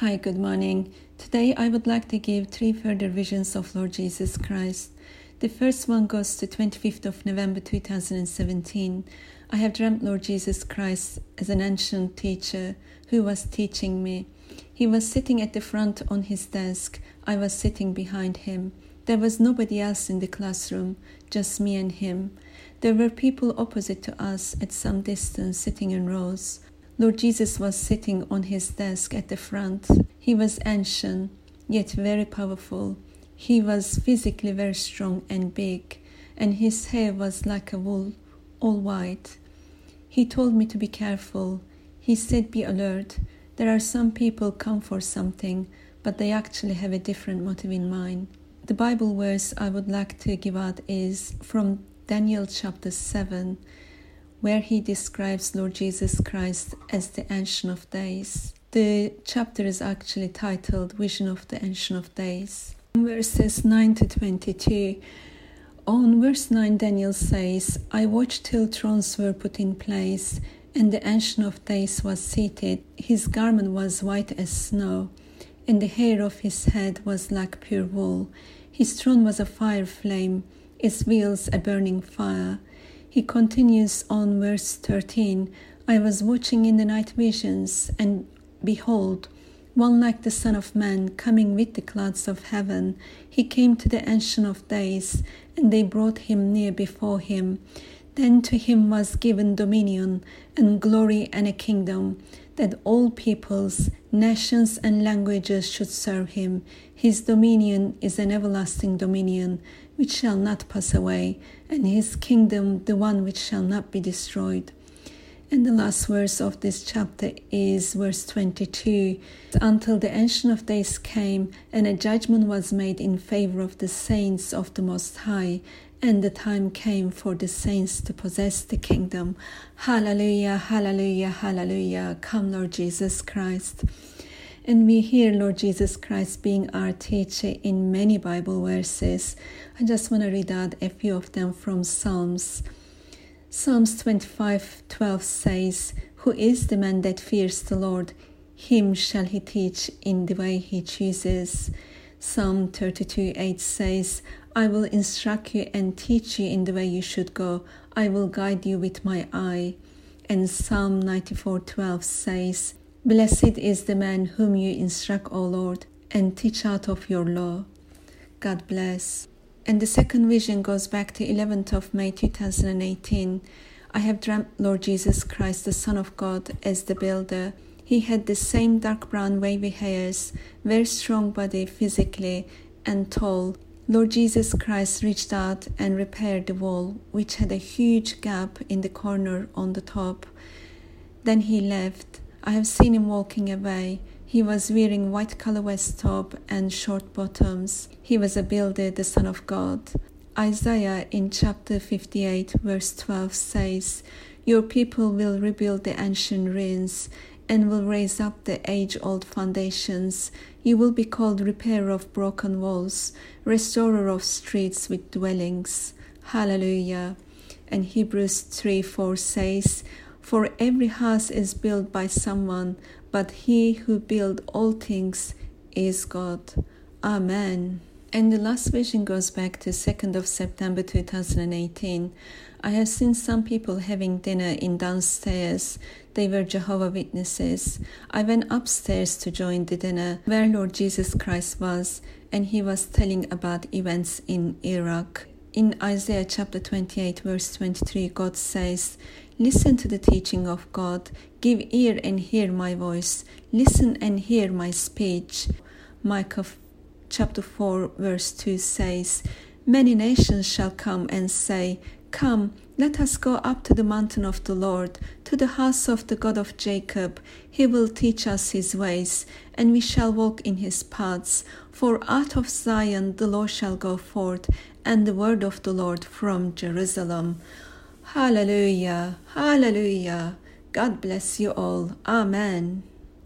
Hi, good morning. Today I would like to give three further visions of Lord Jesus Christ. The first one goes to 25th of November 2017. I have dreamt Lord Jesus Christ as an ancient teacher who was teaching me. He was sitting at the front on his desk. I was sitting behind him. There was nobody else in the classroom, just me and him. There were people opposite to us at some distance sitting in rows. Lord Jesus was sitting on his desk at the front. He was ancient, yet very powerful. He was physically very strong and big, and his hair was like a wool, all white. He told me to be careful. He said, be alert. There are some people come for something, but they actually have a different motive in mind. The Bible verse I would like to give out is from Daniel chapter 7, where he describes Lord Jesus Christ as the Ancient of Days. The chapter is actually titled Vision of the Ancient of Days. Verses 9 to 22. On verse 9, Daniel says, I watched till thrones were put in place, and the Ancient of Days was seated. His garment was white as snow, and the hair of his head was like pure wool. His throne was a fire flame, its wheels a burning fire. He continues on verse 13, I was watching in the night visions, and behold, one like the Son of Man, coming with the clouds of heaven. He came to the Ancient of Days, and they brought him near before him. Then to him was given dominion, and glory, and a kingdom, that all peoples, nations, and languages should serve him. His dominion is an everlasting dominion, which shall not pass away, and his kingdom the one which shall not be destroyed. And the last verse of this chapter is verse 22. Until the Ancient of Days came, and a judgment was made in favor of the saints of the Most High, and the time came for the saints to possess the kingdom. Hallelujah, hallelujah, hallelujah. Come, Lord Jesus Christ. And we hear Lord Jesus Christ being our teacher in many Bible verses. I just want to read out a few of them from Psalms. Psalms 25:12 says, Who is the man that fears the Lord? Him shall he teach in the way he chooses. Psalm 32:8 says, I will instruct you and teach you in the way you should go. I will guide you with my eye. And Psalm 94:12 says, Blessed is the man whom you instruct, O Lord, and teach out of your law. God bless. And the second vision goes back to 11th of May 2018. I have dreamt Lord Jesus Christ, the Son of God, as the builder. He had the same dark brown wavy hairs, very strong body physically, and tall. Lord Jesus Christ reached out and repaired the wall, which had a huge gap in the corner on the top. Then he left. I have seen him walking away. He was wearing white collar vest top and short bottoms. He was a builder, the Son of God. Isaiah in chapter 58 verse 12 says, Your people will rebuild the ancient ruins and will raise up the age-old foundations. You will be called repairer of broken walls, restorer of streets with dwellings. Hallelujah. And Hebrews 3:4 says, For every house is built by someone, but he who built all things is God. Amen. And the last vision goes back to 2nd of September 2018. I have seen some people having dinner in downstairs. They were Jehovah's Witnesses. I went upstairs to join the dinner where Lord Jesus Christ was, and he was telling about events in Iraq. In Isaiah chapter 28 verse 23, God says, Listen to the teaching of God. Give ear and hear my voice. Listen and hear my speech. Micah chapter 4 verse 2 says, Many nations shall come and say, Come, let us go up to the mountain of the Lord, to the house of the God of Jacob. He will teach us his ways, and we shall walk in his paths. For out of Zion the law shall go forth, and the word of the Lord from Jerusalem. Hallelujah, hallelujah. God bless you all. Amen.